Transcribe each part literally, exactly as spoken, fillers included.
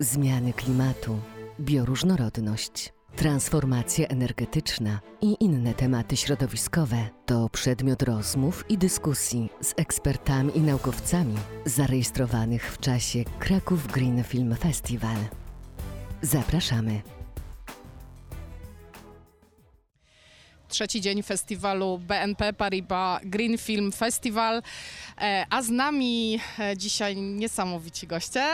zmiany klimatu, bioróżnorodność, transformacja energetyczna i inne tematy środowiskowe to przedmiot rozmów i dyskusji z ekspertami i naukowcami zarejestrowanych w czasie Kraków Green Film Festival. Zapraszamy! Trzeci dzień festiwalu B N P Paribas Green Film Festival, a z nami dzisiaj niesamowici goście.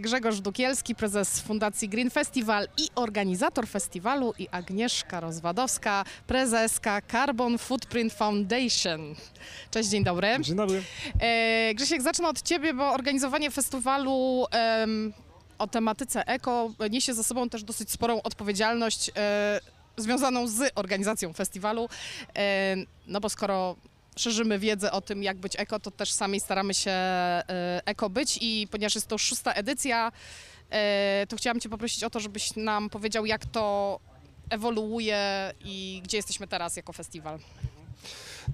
Grzegorz Dukielski, prezes Fundacji Green Festival i organizator festiwalu, i Agnieszka Rozwadowska, prezeska Carbon Footprint Foundation. Cześć, dzień dobry. Dzień dobry. Grzesiek, zacznę od Ciebie, bo organizowanie festiwalu um, o tematyce eko niesie za sobą też dosyć sporą odpowiedzialność um, związaną z organizacją festiwalu, no bo skoro szerzymy wiedzę o tym, jak być eko, to też sami staramy się eko być, i ponieważ jest to już szósta edycja, to chciałam Cię poprosić o to, żebyś nam powiedział, jak to ewoluuje i gdzie jesteśmy teraz jako festiwal.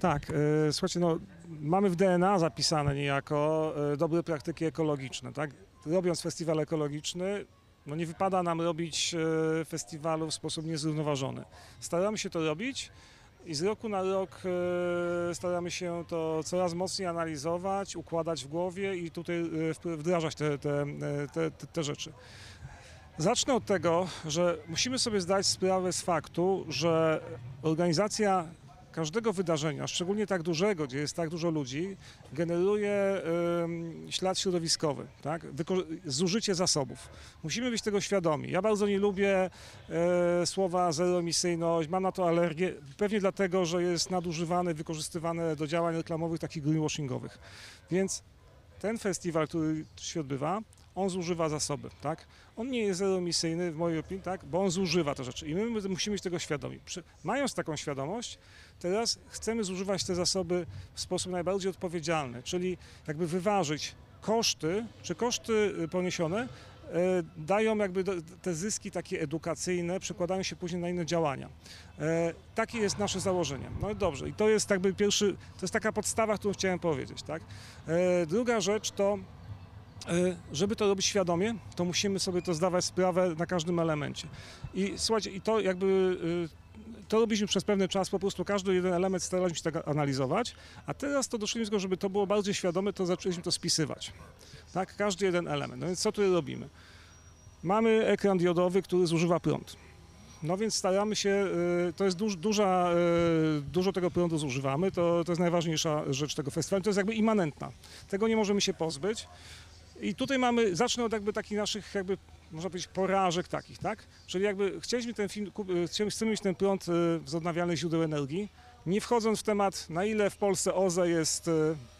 Tak, e, słuchajcie, no, mamy w D N A zapisane niejako dobre praktyki ekologiczne, tak? Robiąc festiwal ekologiczny, no nie wypada nam robić festiwalu w sposób niezrównoważony. Staramy się to robić i z roku na rok staramy się to coraz mocniej analizować, układać w głowie i tutaj wdrażać te, te, te, te rzeczy. Zacznę od tego, że musimy sobie zdać sprawę z faktu, że organizacja każdego wydarzenia, szczególnie tak dużego, gdzie jest tak dużo ludzi, generuje y, ślad środowiskowy, tak? Wyko- zużycie zasobów. Musimy być tego świadomi. Ja bardzo nie lubię y, słowa zeroemisyjność, mam na to alergię, pewnie dlatego, że jest nadużywane, wykorzystywane do działań reklamowych, takich greenwashingowych. Więc ten festiwal, który się odbywa, on zużywa zasoby, tak? On nie jest zeroemisyjny w mojej opinii, tak? Bo on zużywa te rzeczy i my musimy być tego świadomi. Przy, mając taką świadomość, teraz chcemy zużywać te zasoby w sposób najbardziej odpowiedzialny, czyli jakby wyważyć koszty, czy koszty poniesione dają jakby te zyski takie edukacyjne, przekładają się później na inne działania. Takie jest nasze założenie. No i dobrze, i to jest jakby pierwszy, to jest taka podstawa, którą chciałem powiedzieć, tak? Druga rzecz to, żeby to robić świadomie, to musimy sobie to zdawać sprawę na każdym elemencie. I słuchajcie, i to jakby to robiliśmy przez pewien czas, po prostu każdy jeden element staraliśmy się tak analizować, a teraz to doszliśmy do tego, żeby to było bardziej świadome, to zaczęliśmy to spisywać. Tak, każdy jeden element. No więc co tu robimy? Mamy ekran diodowy, który zużywa prąd. No więc staramy się, to jest duż, duża, dużo tego prądu zużywamy, to, to jest najważniejsza rzecz tego festiwalu, to jest jakby immanentna. Tego nie możemy się pozbyć. I tutaj mamy, zacznę od jakby takich naszych, jakby, można powiedzieć, porażek takich, tak? Czyli jakby chcieliśmy ten film, chcemy mieć ten prąd z odnawialnych źródeł energii, nie wchodząc w temat, na ile w Polsce O Z E jest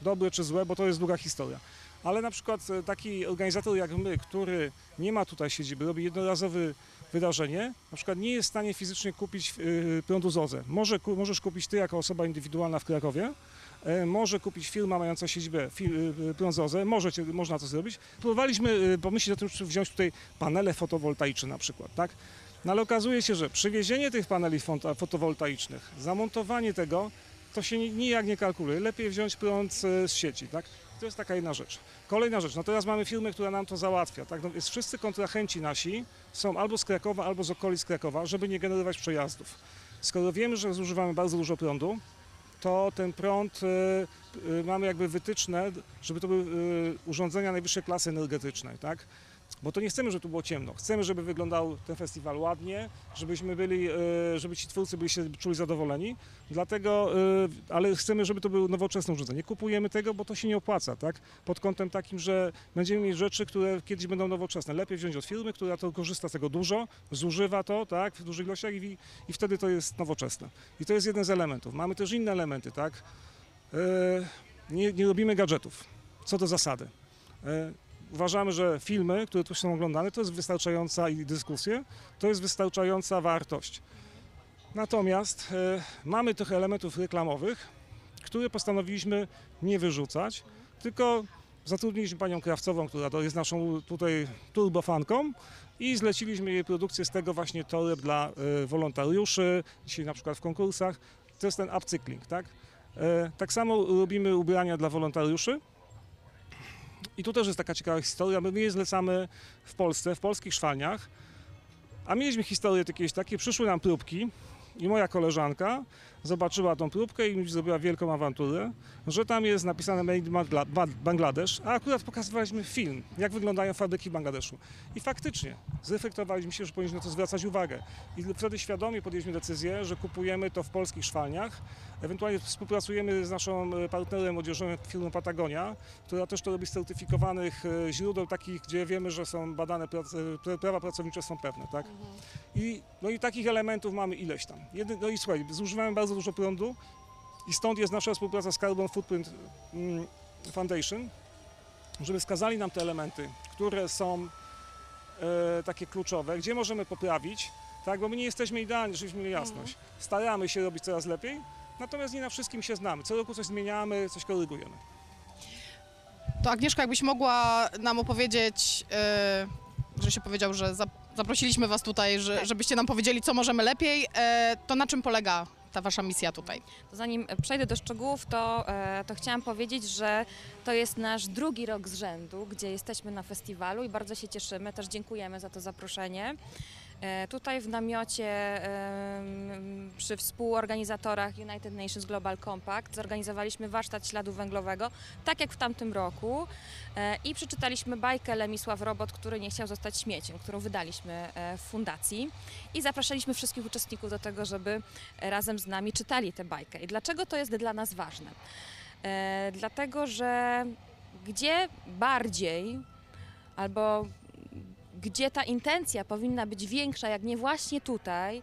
dobre czy złe, bo to jest długa historia. Ale na przykład taki organizator jak my, który nie ma tutaj siedziby, robi jednorazowe wydarzenie, na przykład nie jest w stanie fizycznie kupić prądu z O Z E. Może, możesz kupić ty jako osoba indywidualna w Krakowie, może kupić firma mająca siedzibę prąd z O Z E, może, można to zrobić. Próbowaliśmy pomyśleć o tym, czy wziąć tutaj panele fotowoltaiczne na przykład, tak? No ale okazuje się, że przywiezienie tych paneli fotowoltaicznych, zamontowanie tego, to się nijak nie kalkuluje. Lepiej wziąć prąd z sieci, tak? To jest taka jedna rzecz. Kolejna rzecz, no teraz mamy firmę, która nam to załatwia, tak? No więc wszyscy kontrahenci nasi są albo z Krakowa, albo z okolic Krakowa, żeby nie generować przejazdów. Skoro wiemy, że zużywamy bardzo dużo prądu, to ten prąd y, y, mamy jakby wytyczne, żeby to były y, urządzenia najwyższej klasy energetycznej, tak? Bo to nie chcemy, żeby tu było ciemno. Chcemy, żeby wyglądał ten festiwal ładnie, żebyśmy byli, y, żeby ci twórcy byli się czuli zadowoleni. Dlatego, y, ale chcemy, żeby to było nowoczesne urządzenie. Kupujemy tego, bo to się nie opłaca, tak? Pod kątem takim, że będziemy mieć rzeczy, które kiedyś będą nowoczesne. Lepiej wziąć od firmy, która to korzysta z tego dużo, zużywa to, tak? W dużych ilościach i, i wtedy to jest nowoczesne. I to jest jeden z elementów. Mamy też inne elementy, tak? Y, nie, nie robimy gadżetów. Co do zasady. Y, Uważamy, że filmy, które tu są oglądane, to jest wystarczająca i dyskusje, to jest wystarczająca wartość. Natomiast y, mamy tych elementów reklamowych, które postanowiliśmy nie wyrzucać, tylko zatrudniliśmy panią Krawcową, która to jest naszą tutaj turbofanką, i zleciliśmy jej produkcję z tego właśnie toreb dla y, wolontariuszy, dzisiaj na przykład w konkursach. To jest ten upcycling, tak? Y, tak samo robimy ubrania dla wolontariuszy. I tu też jest taka ciekawa historia, my nie zlecamy w Polsce, w polskich szwalniach, a mieliśmy historię jakieś takie, przyszły nam próbki i moja koleżanka zobaczyła tą próbkę i zrobiła wielką awanturę, że tam jest napisane Made in Bangladesz, a akurat pokazywaliśmy film, jak wyglądają fabryki w Bangladeszu. I faktycznie zreflektowaliśmy się, że powinniśmy na to zwracać uwagę. I wtedy świadomie podjęliśmy decyzję, że kupujemy to w polskich szwalniach, ewentualnie współpracujemy z naszą partnerem odzieżowym firmą Patagonia, która też to robi z certyfikowanych źródeł, takich, gdzie wiemy, że są badane prawa pracownicze, są pewne. Tak? I, no i takich elementów mamy ileś tam. Jedy, no i słuchaj, zużywamy bardzo dużo prądu i stąd jest nasza współpraca z Carbon Footprint Foundation, żeby wskazali nam te elementy, które są e, takie kluczowe, gdzie możemy poprawić, tak, bo my nie jesteśmy idealni, żebyśmy mieli jasność. Staramy się robić coraz lepiej, natomiast nie na wszystkim się znamy. Co roku coś zmieniamy, coś korygujemy. To Agnieszka, jakbyś mogła nam opowiedzieć, yy, że się powiedział, że zaprosiliśmy Was tutaj, że, żebyście nam powiedzieli, co możemy lepiej, yy, to na czym polega ta Wasza misja tutaj? To zanim przejdę do szczegółów, to, to chciałam powiedzieć, że to jest nasz drugi rok z rzędu, gdzie jesteśmy na festiwalu i bardzo się cieszymy, też dziękujemy za to zaproszenie. Tutaj w namiocie przy współorganizatorach United Nations Global Compact zorganizowaliśmy warsztat śladu węglowego, tak jak w tamtym roku, i przeczytaliśmy bajkę Lemisław Robot, który nie chciał zostać śmieciem, którą wydaliśmy w fundacji, i zapraszaliśmy wszystkich uczestników do tego, żeby razem z nami czytali tę bajkę. I dlaczego to jest dla nas ważne? Dlatego, że gdzie bardziej albo gdzie ta intencja powinna być większa, jak nie właśnie tutaj,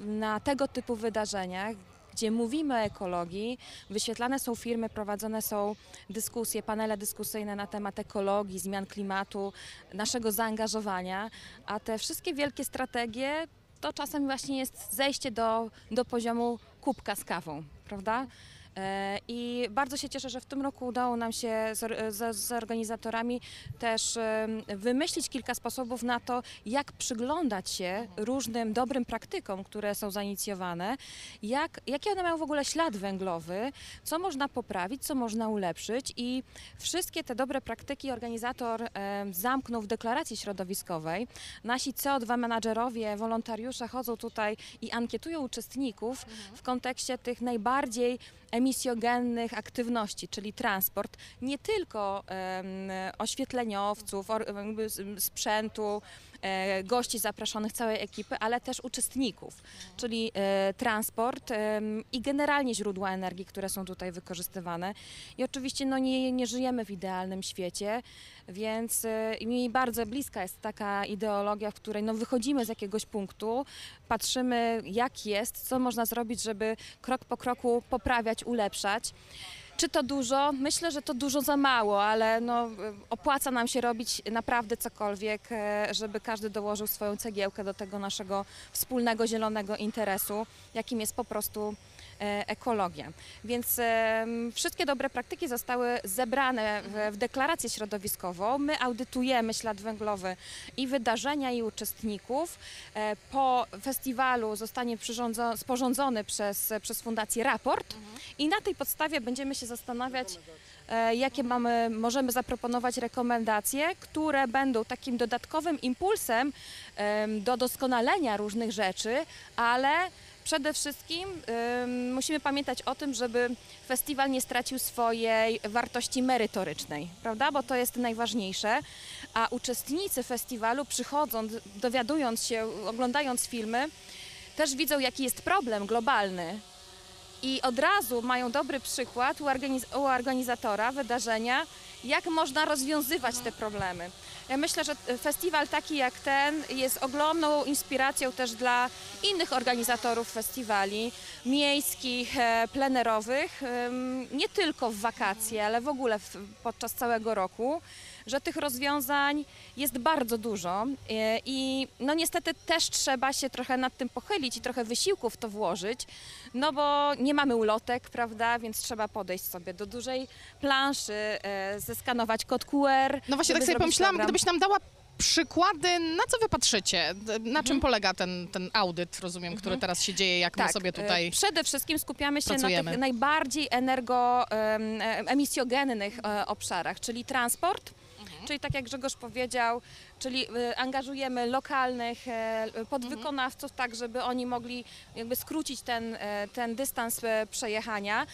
na tego typu wydarzeniach, gdzie mówimy o ekologii, wyświetlane są firmy, prowadzone są dyskusje, panele dyskusyjne na temat ekologii, zmian klimatu, naszego zaangażowania, a te wszystkie wielkie strategie to czasem właśnie jest zejście do, do poziomu kubka z kawą, prawda? I bardzo się cieszę, że w tym roku udało nam się z, z organizatorami też wymyślić kilka sposobów na to, jak przyglądać się różnym dobrym praktykom, które są zainicjowane, jak, jaki one mają w ogóle ślad węglowy, co można poprawić, co można ulepszyć, i wszystkie te dobre praktyki organizator zamknął w deklaracji środowiskowej. Nasi C O dwa menadżerowie, wolontariusze chodzą tutaj i ankietują uczestników w kontekście tych najbardziej emisjogennych aktywności, czyli transport, nie tylko e, oświetleniowców, or, sprzętu, e, gości zapraszonych, całej ekipy, ale też uczestników, czyli e, transport e, i generalnie źródła energii, które są tutaj wykorzystywane. I oczywiście no, nie, nie żyjemy w idealnym świecie, więc e, mi bardzo bliska jest taka ideologia, w której no, wychodzimy z jakiegoś punktu, patrzymy jak jest, co można zrobić, żeby krok po kroku poprawiać, ulepszać. Czy to dużo? Myślę, że to dużo za mało, ale no, opłaca nam się robić naprawdę cokolwiek, żeby każdy dołożył swoją cegiełkę do tego naszego wspólnego zielonego interesu, jakim jest po prostu ekologia. Więc wszystkie dobre praktyki zostały zebrane w deklarację środowiskową. My audytujemy ślad węglowy i wydarzenia, i uczestników. Po festiwalu zostanie sporządzony przez, przez fundację raport i na tej podstawie będziemy się zastanawiać, jakie mamy, możemy zaproponować rekomendacje, które będą takim dodatkowym impulsem do doskonalenia różnych rzeczy, ale przede wszystkim y, musimy pamiętać o tym, żeby festiwal nie stracił swojej wartości merytorycznej, prawda? Bo to jest najważniejsze, a uczestnicy festiwalu, przychodząc, dowiadując się, oglądając filmy, też widzą, jaki jest problem globalny i od razu mają dobry przykład u, organiz u organizatora wydarzenia, jak można rozwiązywać te problemy. Ja myślę, że festiwal taki jak ten jest ogromną inspiracją też dla innych organizatorów festiwali miejskich, plenerowych, nie tylko w wakacje, ale w ogóle podczas całego roku, że tych rozwiązań jest bardzo dużo i no niestety też trzeba się trochę nad tym pochylić i trochę wysiłków to włożyć, no bo nie mamy ulotek, prawda, więc trzeba podejść sobie do dużej planszy, zeskanować kod Q R. No właśnie tak sobie pomyślałam, gdybyś nam dała przykłady, na co wy patrzycie? Na mhm. czym polega ten, ten audyt, rozumiem, który mhm. teraz się dzieje, jak tak, my sobie tutaj przede wszystkim skupiamy się pracujemy. na tych najbardziej energoemisjogennych obszarach, czyli transport, mhm. czyli tak jak Grzegorz powiedział, czyli angażujemy lokalnych podwykonawców, mhm. tak żeby oni mogli jakby skrócić ten, ten dystans przejechania.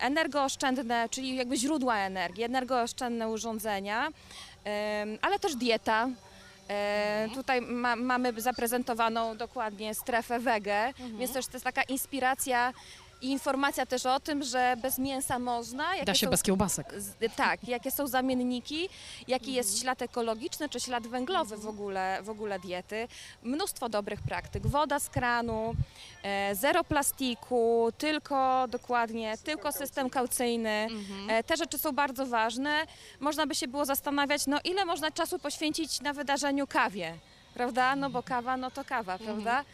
Energooszczędne, czyli jakby źródła energii, energooszczędne urządzenia. Ale też dieta. Tutaj ma, mamy zaprezentowaną dokładnie strefę wege, mhm. więc też to jest taka inspiracja i informacja też o tym, że bez mięsa można. Jakie da się są, bez kiełbasek. Tak, jakie są zamienniki, jaki mhm. jest ślad ekologiczny czy ślad węglowy w ogóle, w ogóle diety. Mnóstwo dobrych praktyk. Woda z kranu, zero plastiku, tylko dokładnie, tylko system kaucyjny. Mhm. Te rzeczy są bardzo ważne. Można by się było zastanawiać, no ile można czasu poświęcić na wydarzeniu kawie, prawda? No bo kawa, no to kawa, mhm. prawda?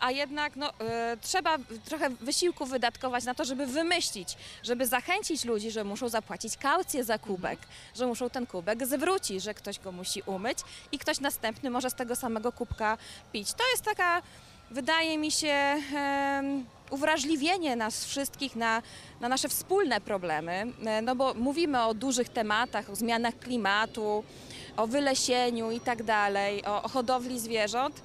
A jednak no, y, trzeba trochę wysiłku wydatkować na to, żeby wymyślić, żeby zachęcić ludzi, że muszą zapłacić kaucję za kubek, mm-hmm. że muszą ten kubek zwrócić, że ktoś go musi umyć i ktoś następny może z tego samego kubka pić. To jest taka, wydaje mi się, y, uwrażliwienie nas wszystkich na, na nasze wspólne problemy, y, no bo mówimy o dużych tematach, o zmianach klimatu, o wylesieniu i tak dalej, o, o hodowli zwierząt.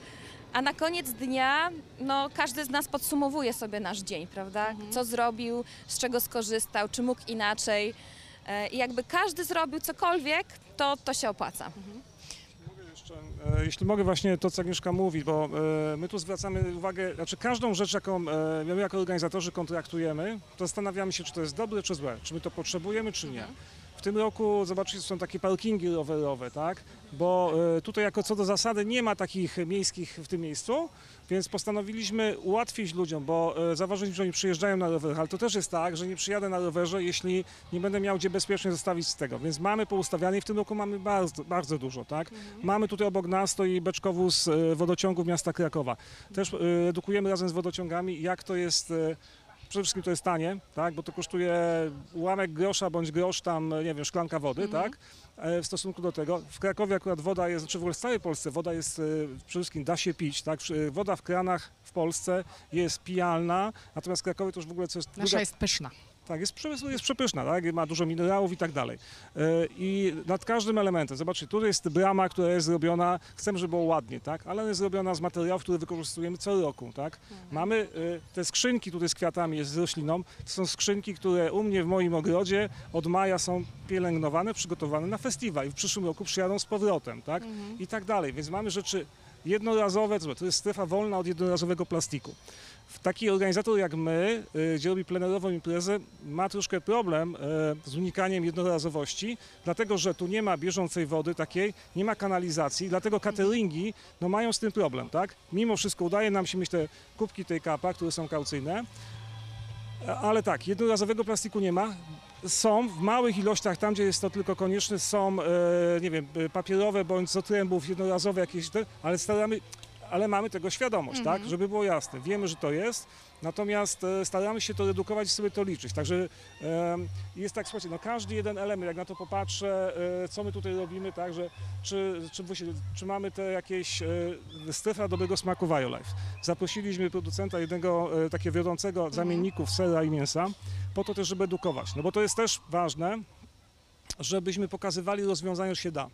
A na koniec dnia no, każdy z nas podsumowuje sobie nasz dzień, prawda? Mhm. Co zrobił, z czego skorzystał, czy mógł inaczej. I jakby każdy zrobił cokolwiek, to, to się opłaca. Mhm. Jeśli mogę właśnie to, co Agnieszka mówi, bo my tu zwracamy uwagę, znaczy każdą rzecz, jaką my jako organizatorzy kontraktujemy, to zastanawiamy się, czy to jest dobre, czy złe, czy my to potrzebujemy, czy nie. Mhm. W tym roku, zobaczcie, są takie parkingi rowerowe, tak? Bo tutaj jako co do zasady nie ma takich miejskich w tym miejscu, więc postanowiliśmy ułatwić ludziom, bo zauważyliśmy, że oni przyjeżdżają na rowerach, ale to też jest tak, że nie przyjadę na rowerze, jeśli nie będę miał gdzie bezpiecznie zostawić z tego, więc mamy poustawianie i w tym roku mamy bardzo, bardzo dużo, tak? Mhm. Mamy tutaj obok nas stoi beczkowóz wodociągów miasta Krakowa. Też edukujemy razem z wodociągami, jak to jest. Przede wszystkim to jest tanie, tak? Bo to kosztuje ułamek grosza bądź grosz tam, nie wiem, szklanka wody, mm-hmm. tak? W stosunku do tego. W Krakowie akurat woda jest, czy w ogóle w całej Polsce woda jest, przede wszystkim da się pić, tak? Woda w kranach w Polsce jest pijalna, natomiast w Krakowie to już w ogóle coś... Nasza druga... jest pyszna. Tak, jest, jest przepyszna, tak? Ma dużo minerałów i tak dalej. I nad każdym elementem, zobaczcie, tu jest brama, która jest zrobiona, chcemy, żeby było ładnie, tak? Ale jest zrobiona z materiałów, które wykorzystujemy co roku, tak? Mhm. Mamy te skrzynki tutaj z kwiatami, jest z rośliną, to są skrzynki, które u mnie w moim ogrodzie od maja są pielęgnowane, przygotowane na festiwal i w przyszłym roku przyjadą z powrotem, tak? Mhm. I tak dalej, więc mamy rzeczy jednorazowe, to jest strefa wolna od jednorazowego plastiku. Taki organizator jak my, gdzie robi plenerową imprezę, ma troszkę problem z unikaniem jednorazowości, dlatego że tu nie ma bieżącej wody takiej, nie ma kanalizacji, dlatego cateringi no, mają z tym problem, tak? Mimo wszystko udaje nam się mieć te kubki tej kapa, które są kaucyjne, ale tak, jednorazowego plastiku nie ma. Są w małych ilościach, tam gdzie jest to tylko konieczne, są, nie wiem, papierowe bądź z otrębów jednorazowe jakieś, ale staramy... Ale mamy tego świadomość, mhm. tak? Żeby było jasne. Wiemy, że to jest, natomiast staramy się to redukować i sobie to liczyć. Także jest tak, słuchajcie, no każdy jeden element, jak na to popatrzę, co my tutaj robimy, tak, że czy, czy, czy mamy te jakieś strefa dobrego smaku Violife. Zaprosiliśmy producenta jednego takiego wiodącego mhm. zamienników sera i mięsa, po to też, żeby edukować. No bo to jest też ważne, żebyśmy pokazywali rozwiązania, że się da.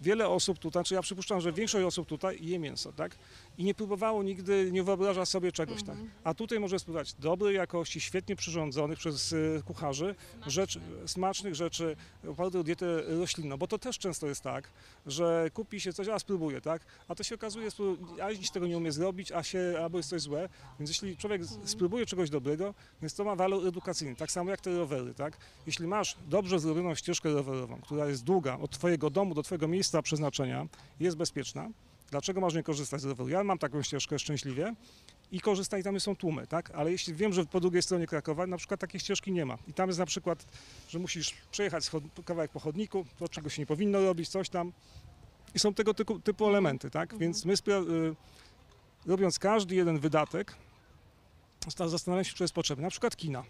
Wiele osób tutaj, czy ja przypuszczam, że większość osób tutaj je mięso, tak? I nie próbowało nigdy, nie wyobraża sobie czegoś, mm-hmm. tak? A tutaj może spróbować dobrej jakości, świetnie przyrządzonych przez y, kucharzy, Smaczne. rzecz, smacznych rzeczy, opartych o dietę roślinną, bo to też często jest tak, że kupi się coś, a spróbuje, tak? A to się okazuje, a dziś tego nie umie zrobić, a się, albo jest coś złe, więc jeśli człowiek mm-hmm. spróbuje czegoś dobrego, więc to ma walor edukacyjny, tak samo jak te rowery, tak? Jeśli masz dobrze zrobioną ścieżkę rowerową, która jest długa, od twojego domu do twojego miejsca, przeznaczenia, jest bezpieczna. Dlaczego masz nie korzystać z roweru? Ja mam taką ścieżkę szczęśliwie i korzystam i tam są tłumy, tak? Ale jeśli wiem, że po drugiej stronie Krakowa na przykład takiej ścieżki nie ma i tam jest na przykład, że musisz przejechać kawałek po chodniku, to czego się nie powinno robić, coś tam i są tego typu, typu elementy, tak? Mhm. Więc my y robiąc każdy jeden wydatek, zastanawiam się, czy jest potrzebny. Na przykład kina.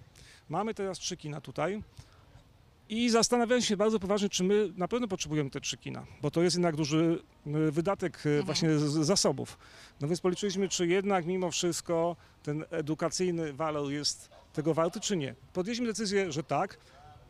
Mamy teraz trzy kina tutaj. I zastanawiam się bardzo poważnie, czy my na pewno potrzebujemy te trzy kina, bo to jest jednak duży wydatek właśnie z zasobów. No więc policzyliśmy, czy jednak mimo wszystko ten edukacyjny walor jest tego warty, czy nie. Podjęliśmy decyzję, że tak.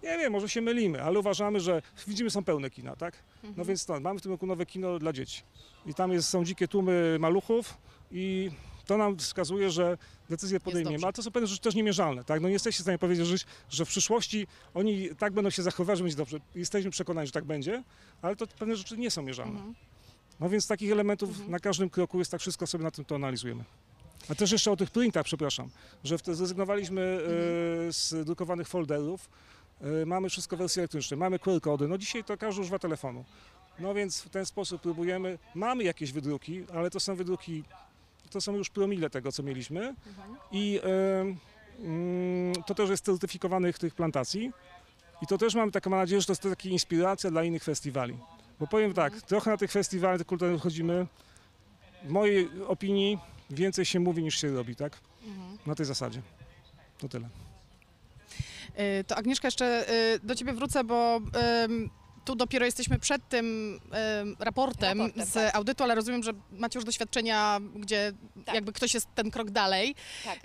Nie wiem, może się mylimy, ale uważamy, że widzimy, są pełne kina, tak? No więc to, mamy w tym roku nowe kino dla dzieci. I tam jest, są dzikie tłumy maluchów i to nam wskazuje, że decyzje podejmiemy, ale to są pewne rzeczy też niemierzalne, tak? No nie jesteście w stanie powiedzieć, że, że w przyszłości oni tak będą się zachowywać, że będzie dobrze. Jesteśmy przekonani, że tak będzie, ale to pewne rzeczy nie są mierzalne. Mhm. No więc takich elementów mhm. na każdym kroku jest, tak wszystko sobie na tym to analizujemy. A też jeszcze o tych printach, przepraszam, że wtedy zrezygnowaliśmy mhm. z drukowanych folderów, mamy wszystko w wersji elektronicznej, mamy Q R kody, no dzisiaj to każdy używa telefonu. No więc w ten sposób próbujemy, mamy jakieś wydruki, ale to są wydruki, to są już promile tego, co mieliśmy i y, y, to też jest certyfikowanych tych plantacji i to też mamy taką nadzieję, że to jest taka inspiracja dla innych festiwali. Bo powiem tak, trochę na tych festiwalach kulturalnych chodzimy, w mojej opinii więcej się mówi niż się robi, tak? Na tej zasadzie. To tyle. To Agnieszka, jeszcze do Ciebie wrócę, bo tu dopiero jesteśmy przed tym raportem, raportem z tak. audytu, ale rozumiem, że macie już doświadczenia, gdzie tak. jakby ktoś jest ten krok dalej. Tak.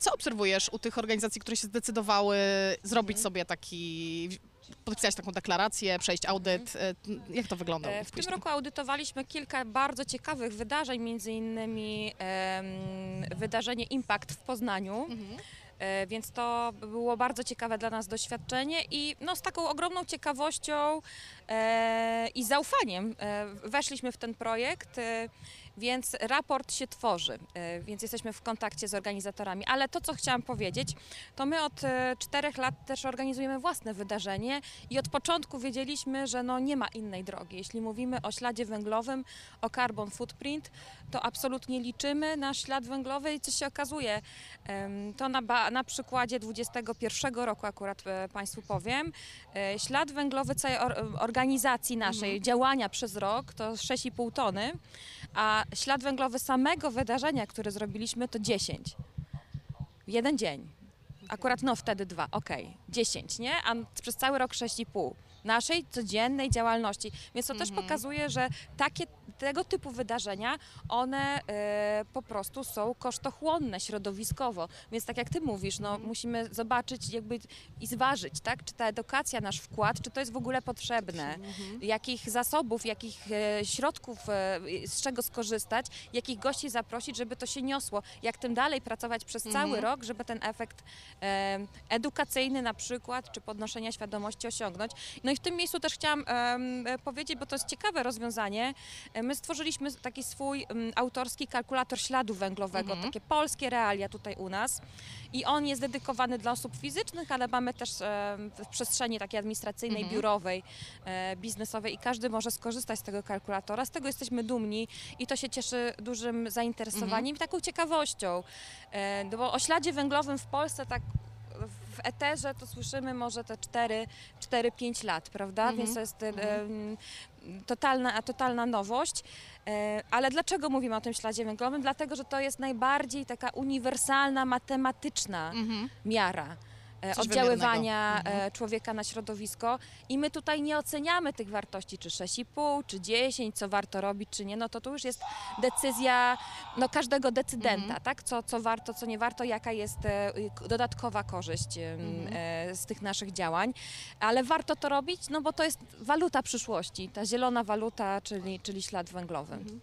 Co obserwujesz u tych organizacji, które się zdecydowały zrobić mhm. sobie taki, podpisać taką deklarację, przejść audyt? Mhm. Jak to wyglądało? W, w tym roku audytowaliśmy kilka bardzo ciekawych wydarzeń, między innymi um, wydarzenie Impact w Poznaniu. Mhm. Więc to było bardzo ciekawe dla nas doświadczenie i no, z taką ogromną ciekawością e, i zaufaniem e, weszliśmy w ten projekt, e, więc raport się tworzy, e, więc jesteśmy w kontakcie z organizatorami. Ale to, co chciałam powiedzieć, to my od e, czterech lat też organizujemy własne wydarzenie i od początku wiedzieliśmy, że no, nie ma innej drogi. Jeśli mówimy o śladzie węglowym, o carbon footprint, to absolutnie liczymy na ślad węglowy i co się okazuje, e, to na ba Na przykładzie dwudziestego pierwszego roku akurat Państwu powiem, ślad węglowy całej organizacji naszej, mhm. działania przez rok to sześć i pół tony, a ślad węglowy samego wydarzenia, które zrobiliśmy, to dziesięć. W jeden dzień. Akurat no wtedy dwa, okej, okay. dziesięć, nie? A przez cały rok sześć i pół. Naszej codziennej działalności. Więc to mhm. też pokazuje, że takie, tego typu wydarzenia, one y, po prostu są kosztochłonne środowiskowo. Więc tak jak Ty mówisz, no, mhm. musimy zobaczyć jakby i zważyć, tak? Czy ta edukacja, nasz wkład, czy to jest w ogóle potrzebne, mhm. jakich zasobów, jakich e, środków, e, z czego skorzystać, jakich gości zaprosić, żeby to się niosło, jak tym dalej pracować przez mhm. cały rok, żeby ten efekt e, edukacyjny na przykład, czy podnoszenia świadomości osiągnąć. No i w tym miejscu też chciałam um, powiedzieć, bo to jest ciekawe rozwiązanie, my stworzyliśmy taki swój um, autorski kalkulator śladu węglowego, mhm. takie polskie realia tutaj u nas i on jest dedykowany dla osób fizycznych, ale mamy też um, w przestrzeni takiej administracyjnej, mhm. biurowej, e, biznesowej i każdy może skorzystać z tego kalkulatora, z tego jesteśmy dumni i to się cieszy dużym zainteresowaniem mhm. i taką ciekawością, e, bo o śladzie węglowym w Polsce tak w eterze to słyszymy może te cztery, cztery, pięć lat, prawda? Mhm. Więc to jest mhm. totalna, totalna nowość. Ale dlaczego mówimy o tym śladzie węglowym? Dlatego, że to jest najbardziej taka uniwersalna, matematyczna mhm. miara oddziaływania mhm. człowieka na środowisko i my tutaj nie oceniamy tych wartości, czy sześć i pół, czy dziesięć, co warto robić, czy nie, no to tu już jest decyzja no, każdego decydenta, mhm. tak? Co, co warto, co nie warto, jaka jest dodatkowa korzyść mhm. z tych naszych działań, ale warto to robić, no bo to jest waluta przyszłości, ta zielona waluta, czyli, czyli ślad węglowy. Mhm.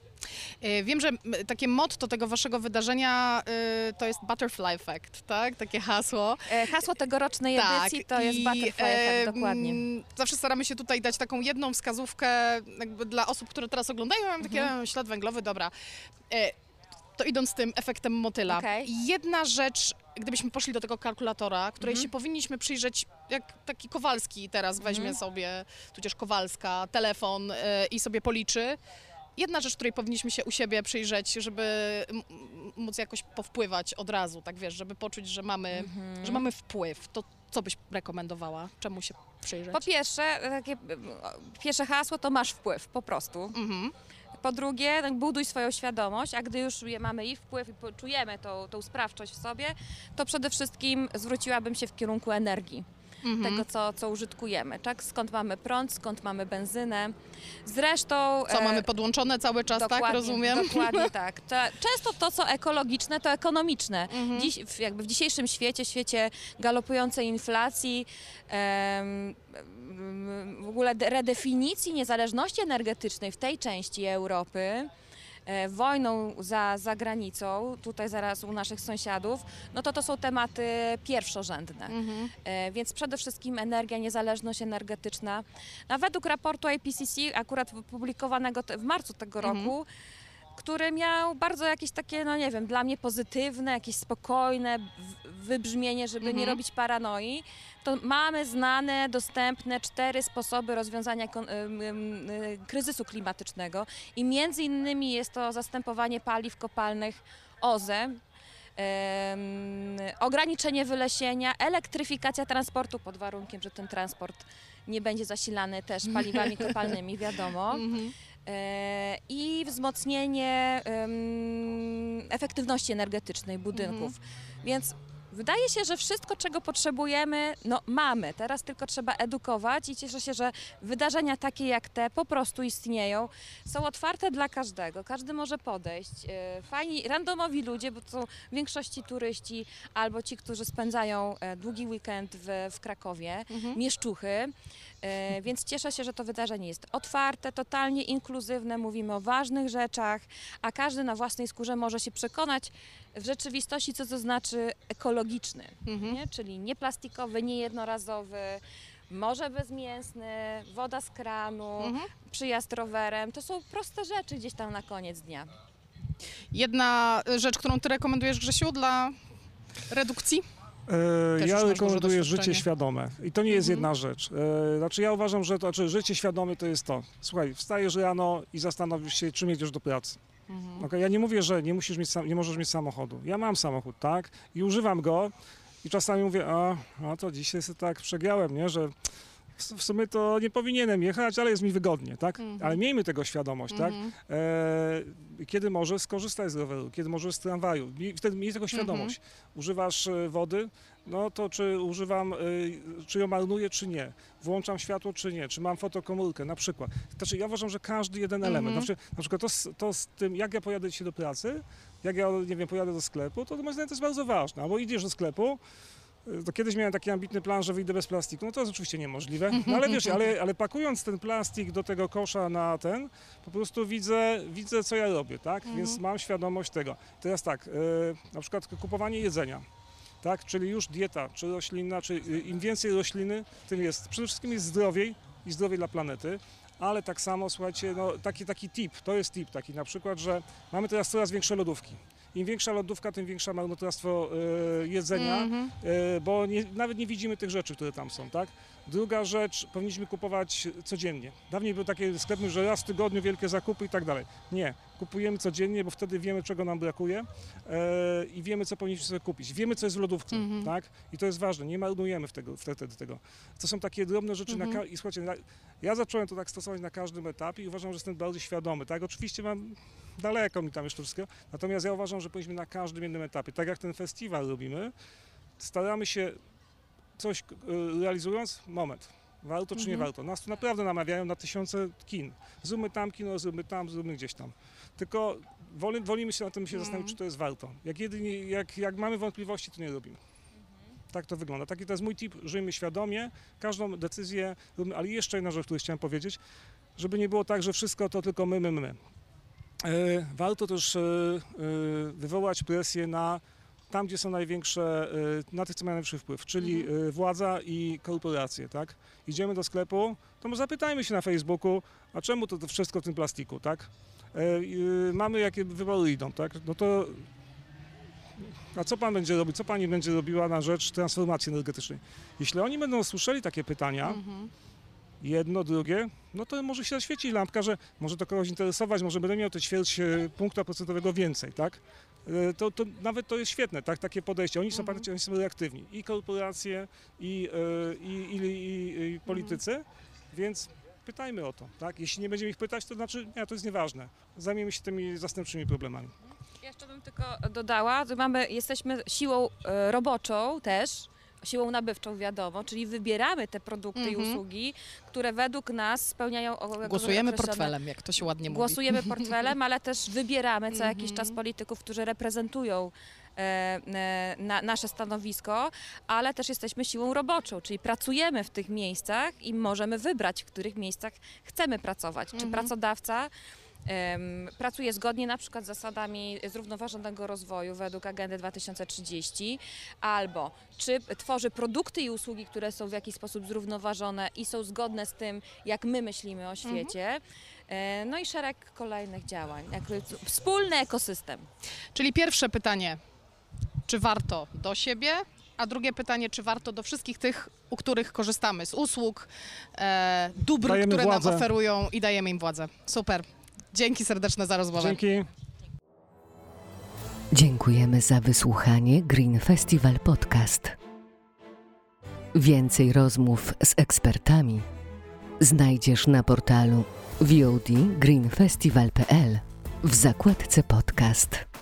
Wiem, że takie motto tego waszego wydarzenia y, to jest Butterfly Effect, tak? Takie hasło. Hasło tegorocznej edycji tak, to jest i, Butterfly Effect, e, dokładnie. Zawsze staramy się tutaj dać taką jedną wskazówkę jakby dla osób, które teraz oglądają, mam taki mhm. ślad węglowy, dobra. E, to idąc z tym efektem motyla. Okay. Jedna rzecz, gdybyśmy poszli do tego kalkulatora, której mhm. się powinniśmy przyjrzeć, jak taki Kowalski teraz weźmie mhm. sobie, tudzież Kowalska, telefon y, i sobie policzy. Jedna rzecz, której powinniśmy się u siebie przyjrzeć, żeby móc jakoś powpływać od razu, tak wiesz, żeby poczuć, że mamy, mhm. że mamy wpływ. To co byś rekomendowała? Czemu się przyjrzeć? Po pierwsze, takie pierwsze hasło to masz wpływ, po prostu. Mhm. Po drugie, buduj swoją świadomość, a gdy już mamy i wpływ i czujemy tą, tą sprawczość w sobie, to przede wszystkim zwróciłabym się w kierunku energii. mhm. tego, co, co użytkujemy, tak? Skąd mamy prąd, skąd mamy benzynę. Zresztą... Co e, mamy podłączone cały czas, tak rozumiem? Dokładnie tak. Często to, co ekologiczne, to ekonomiczne. Mhm. Dziś, w, jakby w dzisiejszym świecie, świecie galopującej inflacji, e, w ogóle redefinicji niezależności energetycznej w tej części Europy, wojną za, za granicą, tutaj zaraz u naszych sąsiadów, no to to są tematy pierwszorzędne. Mhm. E, więc przede wszystkim energia, niezależność energetyczna. A według raportu I P C C, akurat publikowanego w marcu tego roku, mhm. który miał bardzo jakieś takie, no nie wiem, dla mnie pozytywne, jakieś spokojne wybrzmienie, żeby mhm. nie robić paranoi, to mamy znane, dostępne cztery sposoby rozwiązania kryzysu klimatycznego i między innymi jest to zastępowanie paliw kopalnych O Z E, Um, ograniczenie wylesienia, elektryfikacja transportu pod warunkiem, że ten transport nie będzie zasilany też paliwami kopalnymi, wiadomo, mm-hmm. e, i wzmocnienie um, efektywności energetycznej budynków. Mm-hmm. Więc wydaje się, że wszystko, czego potrzebujemy, no mamy. Teraz tylko trzeba edukować i cieszę się, że wydarzenia takie jak te po prostu istnieją. Są otwarte dla każdego, każdy może podejść. Fajni, randomowi ludzie, bo to są w większości turyści albo ci, którzy spędzają długi weekend w, w Krakowie, mhm. mieszczuchy. Więc cieszę się, że to wydarzenie jest otwarte, totalnie inkluzywne, mówimy o ważnych rzeczach, a każdy na własnej skórze może się przekonać w rzeczywistości, co to znaczy ekologiczny, mhm. nie? Czyli nieplastikowy, niejednorazowy, może bezmięsny, woda z kranu, mhm. przyjazd rowerem. To są proste rzeczy gdzieś tam na koniec dnia. Jedna rzecz, którą ty rekomendujesz, Grzesiu, dla redukcji? Też ja rekomenduję życie świadome i to nie jest mhm. jedna rzecz. Znaczy ja uważam, że to, znaczy życie świadome to jest to. Słuchaj, wstajesz rano i zastanowisz się, czym jedziesz do pracy. Mhm. Okay? Ja nie mówię, że nie, musisz mieć, nie możesz mieć samochodu. Ja mam samochód, tak? I używam go i czasami mówię, a, a to dzisiaj sobie tak przegrałem, nie? Że w sumie to nie powinienem jechać, ale jest mi wygodnie, tak? Mhm. Ale miejmy tego świadomość, mhm. tak? E, kiedy możesz skorzystać z roweru, kiedy możesz z tramwaju, miej, wtedy miej tego świadomość. Mhm. Używasz wody, no to czy używam, czy ją marnuję, czy nie? Włączam światło, czy nie? Czy mam fotokomórkę, na przykład? Znaczy, ja uważam, że każdy jeden element, mhm. na przykład to z, to z tym, jak ja pojadę dzisiaj do pracy, jak ja, nie wiem, pojadę do sklepu, to moim zdaniem to jest bardzo ważne, albo idziesz do sklepu, to kiedyś miałem taki ambitny plan, że wyjdę bez plastiku, no to jest oczywiście niemożliwe, no ale wiesz, ale, ale pakując ten plastik do tego kosza na ten, po prostu widzę, widzę co ja robię, tak, mhm. więc mam świadomość tego. Teraz tak, na przykład kupowanie jedzenia, tak, czyli już dieta, czy roślinna, czy im więcej rośliny, tym jest, przede wszystkim jest zdrowiej i zdrowiej dla planety. Ale tak samo, słuchajcie, no, taki, taki tip, to jest tip taki na przykład, że mamy teraz coraz większe lodówki. Im większa lodówka, tym większe marnotrawstwo y, jedzenia, mm-hmm. y, bo nie, nawet nie widzimy tych rzeczy, które tam są, tak? Druga rzecz, powinniśmy kupować codziennie. Dawniej był taki sklep, że raz w tygodniu wielkie zakupy i tak dalej. Nie, kupujemy codziennie, bo wtedy wiemy, czego nam brakuje yy, i wiemy, co powinniśmy sobie kupić. Wiemy, co jest w lodówce, mm-hmm. tak? I to jest ważne, nie marnujemy wtedy tego, tego. To są takie drobne rzeczy. Mm-hmm. na I słuchajcie, na, ja zacząłem to tak stosować na każdym etapie i uważam, że jestem bardziej świadomy, tak? Oczywiście mam daleko mi tam jeszcze wszystkiego, natomiast ja uważam, że powinniśmy na każdym jednym etapie, tak jak ten festiwal robimy, staramy się coś realizując, moment, warto czy nie mhm. warto. Nas tu naprawdę namawiają na tysiące kin. Zróbmy tam kino, zróbmy tam, zróbmy gdzieś tam. Tylko woli, wolimy się na tym się mhm. zastanowić, czy to jest warto. Jak, jedynie, jak, jak mamy wątpliwości, to nie robimy. Mhm. Tak to wygląda. Taki to jest mój tip, żyjmy świadomie, każdą decyzję róbmy. Ale jeszcze jedna rzecz, o której chciałem powiedzieć, żeby nie było tak, że wszystko to tylko my, my, my. Yy, warto też yy, yy, wywołać presję na tam, gdzie są największe, na tych, co mają największy wpływ, czyli mhm. władza i korporacje, tak? Idziemy do sklepu, to może zapytajmy się na Facebooku, a czemu to, to wszystko w tym plastiku, tak? Yy, mamy, jakie wybory idą, tak? No to... A co pan będzie robił, co pani będzie robiła na rzecz transformacji energetycznej? Jeśli oni będą słyszeli takie pytania, mhm. jedno, drugie, no to może się zaświecić lampka, że może to kogoś interesować, może będę miał te ćwierć punkta procentowego więcej, tak? To, to nawet to jest świetne, tak? Takie podejście. Oni są, mhm. oni są reaktywni. I korporacje, i, i, i, i, i politycy, mhm. więc pytajmy o to, tak? Jeśli nie będziemy ich pytać, to znaczy, nie, to jest nieważne. Zajmiemy się tymi zastępczymi problemami. Ja jeszcze bym tylko dodała, że mamy, jesteśmy siłą roboczą też, siłą nabywczą, wiadomo, czyli wybieramy te produkty mm-hmm. i usługi, które według nas spełniają... Głosujemy portfelem, jak to się ładnie mówi. Głosujemy portfelem, ale też wybieramy co jakiś mm-hmm. czas polityków, którzy reprezentują Na nasze stanowisko, ale też jesteśmy siłą roboczą, czyli pracujemy w tych miejscach i możemy wybrać, w których miejscach chcemy pracować. Mhm. Czy pracodawca um, pracuje zgodnie na przykład z zasadami zrównoważonego rozwoju według Agendy dwa tysiące trzydzieści, albo czy tworzy produkty i usługi, które są w jakiś sposób zrównoważone i są zgodne z tym, jak my myślimy o świecie. Mhm. No i szereg kolejnych działań, jak wspólny ekosystem. Czyli pierwsze pytanie, czy warto do siebie, a drugie pytanie, czy warto do wszystkich tych, u których korzystamy z usług, e, dóbr, dajemy które władzę. nam oferują i dajemy im władzę. Super. Dzięki serdeczne za rozmowę. Dzięki. Dziękujemy za wysłuchanie Green Festival Podcast. Więcej rozmów z ekspertami znajdziesz na portalu V O D green festival kropka p l w zakładce podcast.